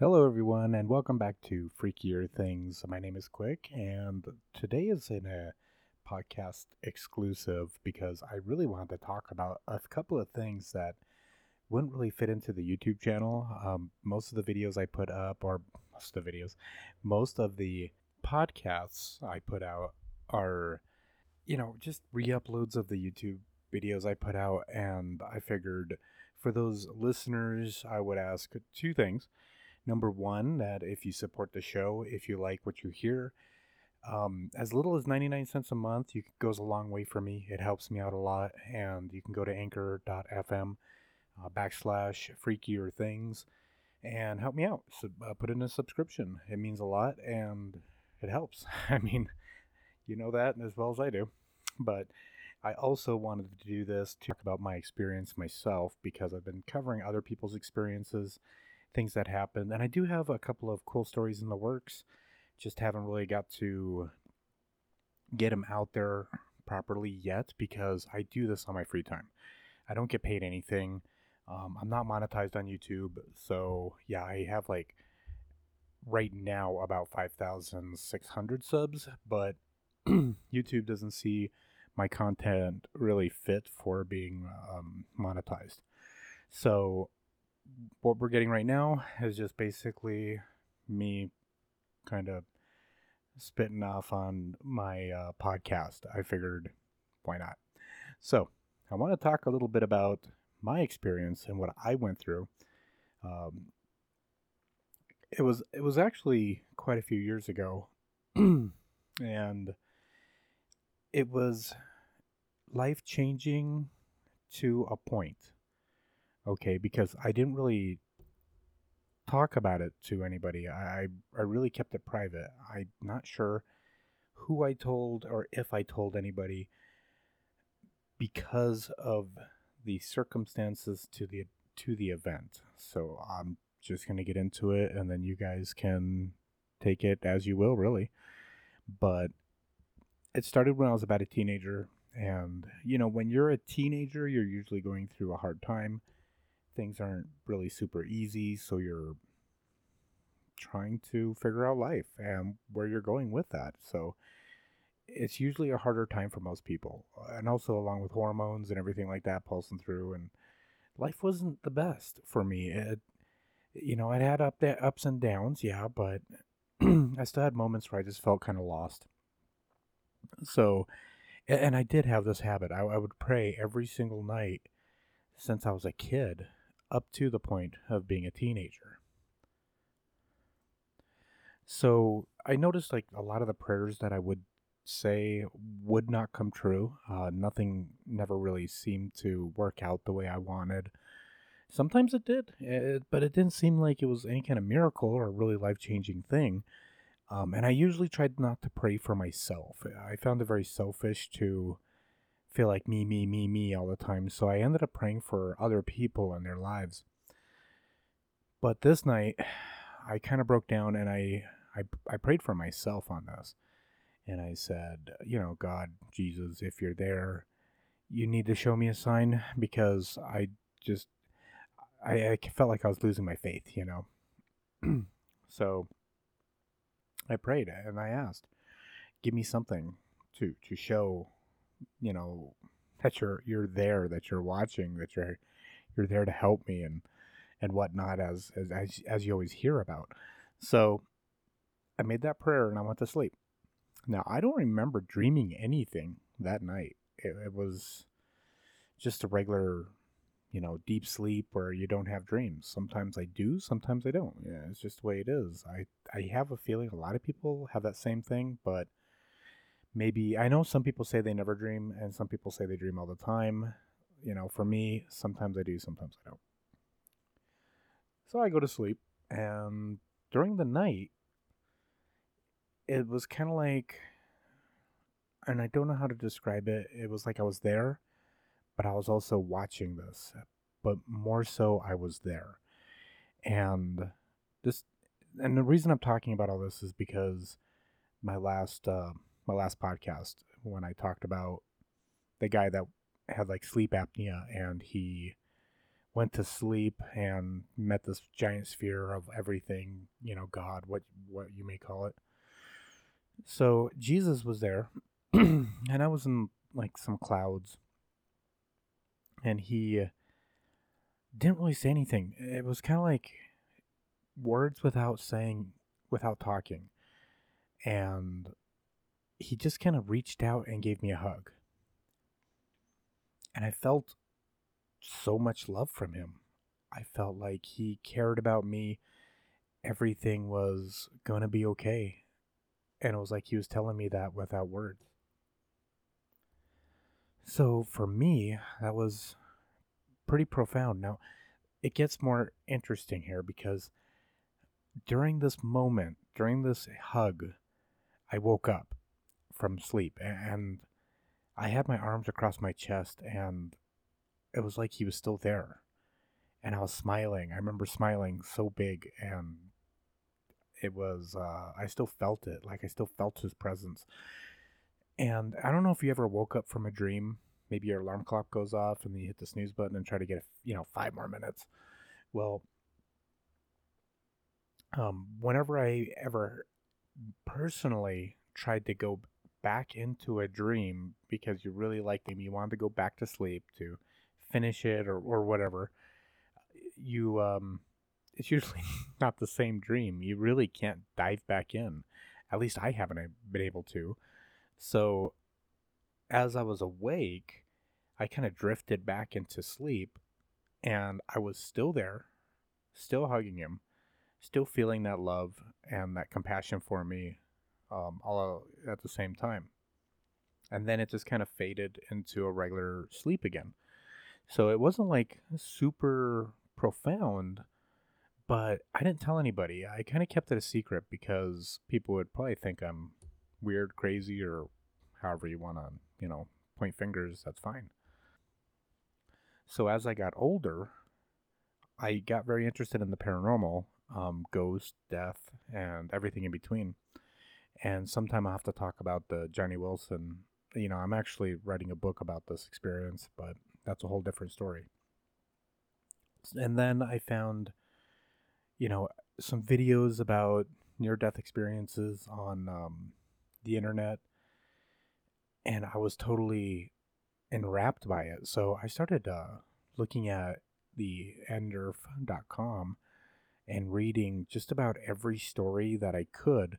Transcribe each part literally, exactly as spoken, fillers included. Hello everyone and welcome back to Freakier Things. My name is Quick and today is in a podcast exclusive because I really wanted to talk about a couple of things that wouldn't really fit into the YouTube channel. Um, most of the videos I put up, or most of the videos, most of the podcasts I put out are, you know, just re-uploads of the YouTube videos I put out, and I figured for those listeners I would ask two things. Number one, that if you support the show, if you like what you hear, um, as little as ninety-nine cents a month, you goes a long way for me. It helps me out a lot. And you can go to anchor dot f m uh, backslash freakier things and help me out. So, uh, put in a subscription. It means a lot and it helps. I mean, you know that as well as I do. But I also wanted to do this to talk about my experience myself, because I've been covering other people's experiences, things that happened, and I do have a couple of cool stories in the works, just haven't really got to get them out there properly yet, because I do this on my free time. I don't get paid anything. um, I'm not monetized on YouTube, so yeah, I have like right now about five thousand six hundred subs, but YouTube doesn't see my content really fit for being um, monetized. So what we're getting right now is just basically me kind of spitting off on my uh, podcast. I figured, why not? So I want to talk a little bit about my experience and what I went through. Um, it was it was actually quite a few years ago, and it was life-changing to a point. Okay, because I didn't really talk about it to anybody. I I really kept it private. I'm not sure who I told or if I told anybody, because of the circumstances to the to the event. So I'm just gonna get into it, and then you guys can take it as you will, really. But it started when I was about a teenager, and you know, when you're a teenager, you're usually going through a hard time. Things aren't really super easy, so you're trying to figure out life and where you're going with that. So it's usually a harder time for most people. And also along with hormones and everything like that pulsing through, and life wasn't the best for me. It, you know, it had up the ups and downs, yeah, but I still had moments where I just felt kind of lost. So, and I did have this habit. I, I would pray every single night since I was a kid, up to the point of being a teenager. So I noticed like a lot of the prayers that I would say would not come true. Uh, nothing never really seemed to work out the way I wanted. Sometimes it did, it, but it didn't seem like it was any kind of miracle or really life-changing thing. Um, and I usually tried not to pray for myself. I found it very selfish to feel like me, me, me, me all the time. So I ended up praying for other people and their lives. But this night, I kind of broke down, and I, I, I prayed for myself on this. And I said, you know, God, Jesus, if you're there, you need to show me a sign, because I just, I, I felt like I was losing my faith, you know. So I prayed and I asked, give me something to, to show, you know, that you're you're there, that you're watching, that you're you're there to help me and and whatnot, as as as, as you always hear about. So I made that prayer and I went to sleep. Now I don't remember dreaming anything that night. It, it was just a regular, you know, deep sleep where you don't have dreams. Sometimes I do, sometimes I don't. Yeah, it's just the way it is. I I have a feeling a lot of people have that same thing, but maybe, I know some people say they never dream, and some people say they dream all the time. You know, for me, sometimes I do, sometimes I don't. So I go to sleep, and during the night, it was kind of like, and I don't know how to describe it, it was like I was there, but I was also watching this, but more so I was there. And this, and the reason I'm talking about all this is because my last, uh, my last podcast, when I talked about the guy that had like sleep apnea, and he went to sleep and met this giant sphere of everything, you know, God, what what you may call it. So Jesus was there, and I was in like some clouds, and he didn't really say anything. It was kind of like words without saying, without talking. And he just kind of reached out and gave me a hug. And I felt so much love from him. I felt like he cared about me. Everything was going to be okay. And it was like he was telling me that without words. So for me, that was pretty profound. Now, it gets more interesting here because during this moment, during this hug, I woke up from sleep and I had my arms across my chest, and it was like he was still there. And I was smiling. I remember smiling so big, and it was, uh, I still felt it. Like, I still felt his presence. And I don't know if you ever woke up from a dream. Maybe your alarm clock goes off and you hit the snooze button and try to get, you know, five more minutes. Well, um, whenever I ever personally tried to go back into a dream because you really liked him, you wanted to go back to sleep to finish it or, or whatever, you, um, it's usually not the same dream. You really can't dive back in. At least I haven't been able to. So as I was awake, I kind of drifted back into sleep, and I was still there, still hugging him, still feeling that love and that compassion for me, um, all at the same time. And then it just kind of faded into a regular sleep again. So it wasn't like super profound, but I didn't tell anybody. I kind of kept it a secret because people would probably think I'm weird, crazy, or however you want to, you know, point fingers, that's fine. So as I got older, I got very interested in the paranormal, um, ghost, death, and everything in between. And sometime I'll have to talk about the Johnny Wilson. You know, I'm actually writing a book about this experience, but that's a whole different story. And then I found, you know, some videos about near-death experiences on um, the internet. And I was totally enwrapped by it. So I started uh, looking at the N D E R F dot com and reading just about every story that I could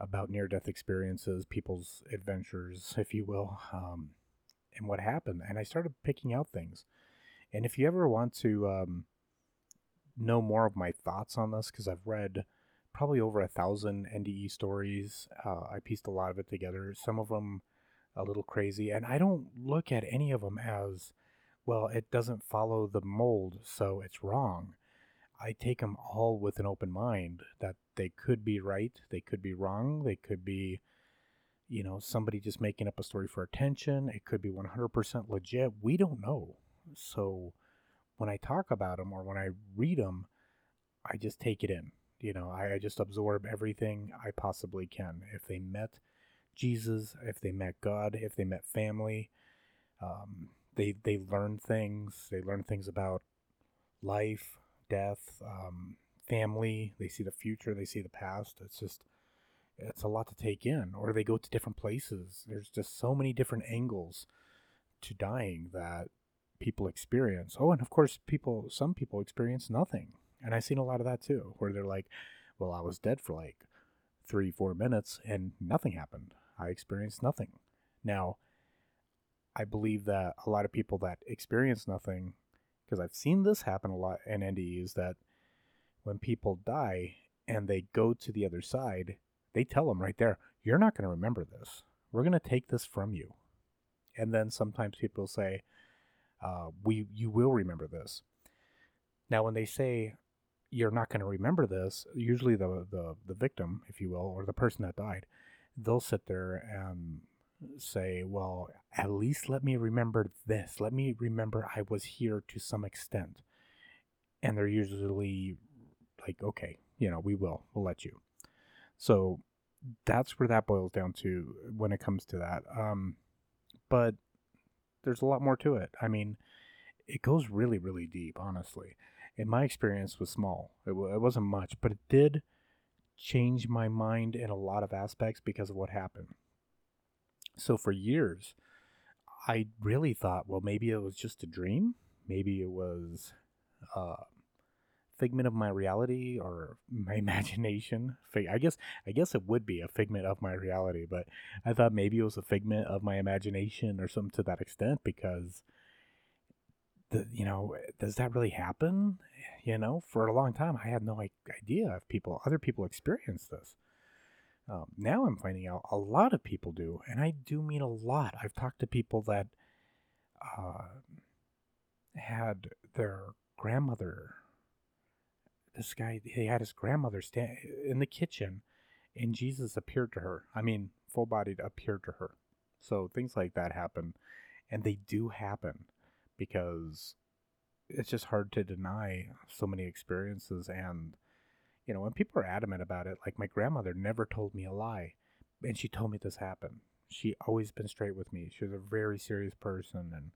about near-death experiences, people's adventures, if you will, um, and what happened. And I started picking out things. And if you ever want to um, know more of my thoughts on this, because I've read probably over a thousand N D E stories, uh, I pieced a lot of it together. Some of them a little crazy, and I don't look at any of them as, well, it doesn't follow the mold, so it's wrong. I take them all with an open mind that they could be right, they could be wrong, they could be, you know, somebody just making up a story for attention, it could be one hundred percent legit, we don't know. So when I talk about them or when I read them, I just take it in, you know, I, I just absorb everything I possibly can. If they met Jesus, if they met God, if they met family, um, they they learn things. They learn things about life, death, um, family. They see the future. They see the past. It's just, it's a lot to take in. Or they go to different places. There's just so many different angles to dying that people experience. Oh, and of course, people. Some people experience nothing. And I've seen a lot of that too, where they're like, well, I was dead for like three, four minutes and nothing happened. I experienced nothing. Now, I believe that a lot of people that experience nothing, because I've seen this happen a lot in N D Es, that when people die and they go to the other side, they tell them right there, you're not going to remember this. We're going to take this from you. And then sometimes people say, uh, "We, you will remember this." Now, when they say, you're not going to remember this, usually the, the, the victim, if you will, or the person that died, they'll sit there and say, well, at least let me remember this. Let me remember I was here to some extent. And they're usually like, okay, you know, we will, we'll let you. So that's where that boils down to when it comes to that. Um, but there's a lot more to it. I mean, it goes really, really deep, honestly. And my experience was small. It, w- it wasn't much, but it did change my mind in a lot of aspects because of what happened. So for years, I really thought, well, maybe it was just a dream. Maybe it was a uh, figment of my reality or my imagination. I guess I guess it would be a figment of my reality, but I thought maybe it was a figment of my imagination or something to that extent, because, the, you know, does that really happen? You know, for a long time, I had no idea if people, other people experience this. Um, now I'm finding out a lot of people do, and I do mean a lot. I've talked to people that uh, had their grandmother, this guy, he had his grandmother stand in the kitchen, and Jesus appeared to her. I mean, full-bodied appeared to her. So things like that happen, and they do happen, because it's just hard to deny so many experiences. And you know, when people are adamant about it, like my grandmother never told me a lie, and she told me this happened. She always been straight with me. She was a very serious person, and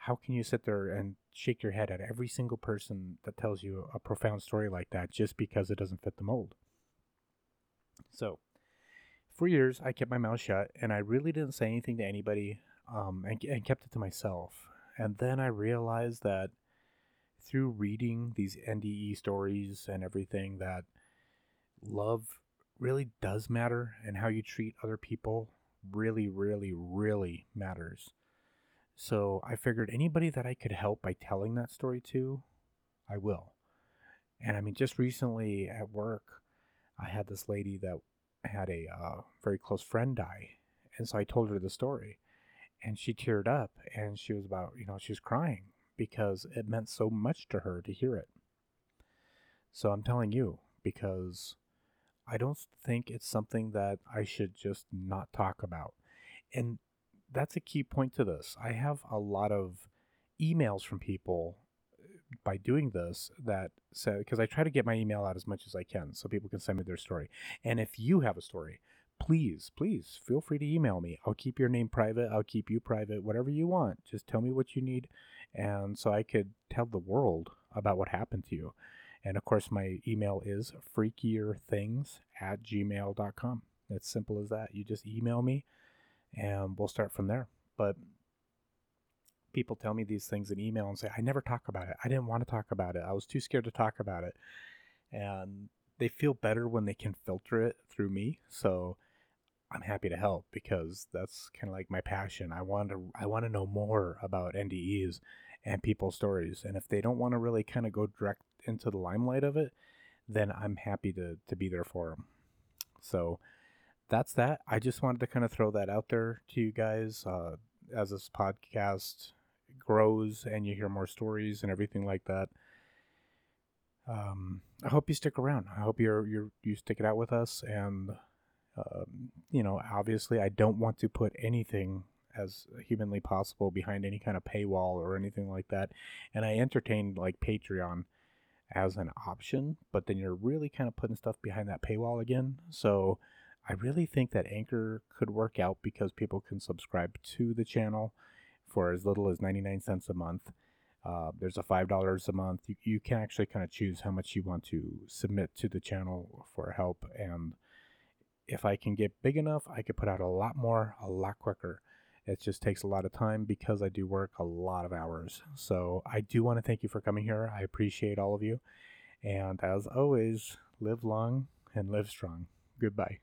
how can you sit there and shake your head at every single person that tells you a profound story like that just because it doesn't fit the mold? So, for years, I kept my mouth shut, and I really didn't say anything to anybody, um, and, and kept it to myself. And then I realized that through reading these N D E stories and everything, that love really does matter, and how you treat other people really, really, really matters. So I figured anybody that I could help by telling that story to, I will. And I mean, just recently at work, I had this lady that had a uh, very close friend die. And so I told her the story, and she teared up, and she was about, you know, she was crying, because it meant so much to her to hear it. So I'm telling you, because I don't think it's something that I should just not talk about. And that's a key point to this. I have a lot of emails from people by doing this that said, because I try to get my email out as much as I can so people can send me their story. And if you have a story, please, please feel free to email me. I'll keep your name private. I'll keep you private, whatever you want. Just tell me what you need. And so I could tell the world about what happened to you. And of course, my email is freakier things at gmail dot com. It's simple as that. You just email me and we'll start from there. But people tell me these things in email and say, I never talk about it. I didn't want to talk about it. I was too scared to talk about it. And they feel better when they can filter it through me. So I'm happy to help, because that's kind of like my passion. I want to I want to know more about N D Es and people's stories. And if they don't want to really kind of go direct into the limelight of it, then I'm happy to, to be there for them. So that's that. I just wanted to kind of throw that out there to you guys. Uh, as this podcast grows and you hear more stories and everything like that, Um, I hope you stick around. I hope you're, you're, you stick it out with us. And, um, you know, obviously I don't want to put anything as humanly possible behind any kind of paywall or anything like that. And I entertained like Patreon as an option, but then you're really kind of putting stuff behind that paywall again. So I really think that Anchor could work out, because people can subscribe to the channel for as little as ninety-nine cents a month. Uh, there's a five dollars a month. You, you can actually kind of choose how much you want to submit to the channel for help. And if I can get big enough, I could put out a lot more, a lot quicker. It just takes a lot of time because I do work a lot of hours. So I do want to thank you for coming here. I appreciate all of you. And as always, live long and live strong. Goodbye.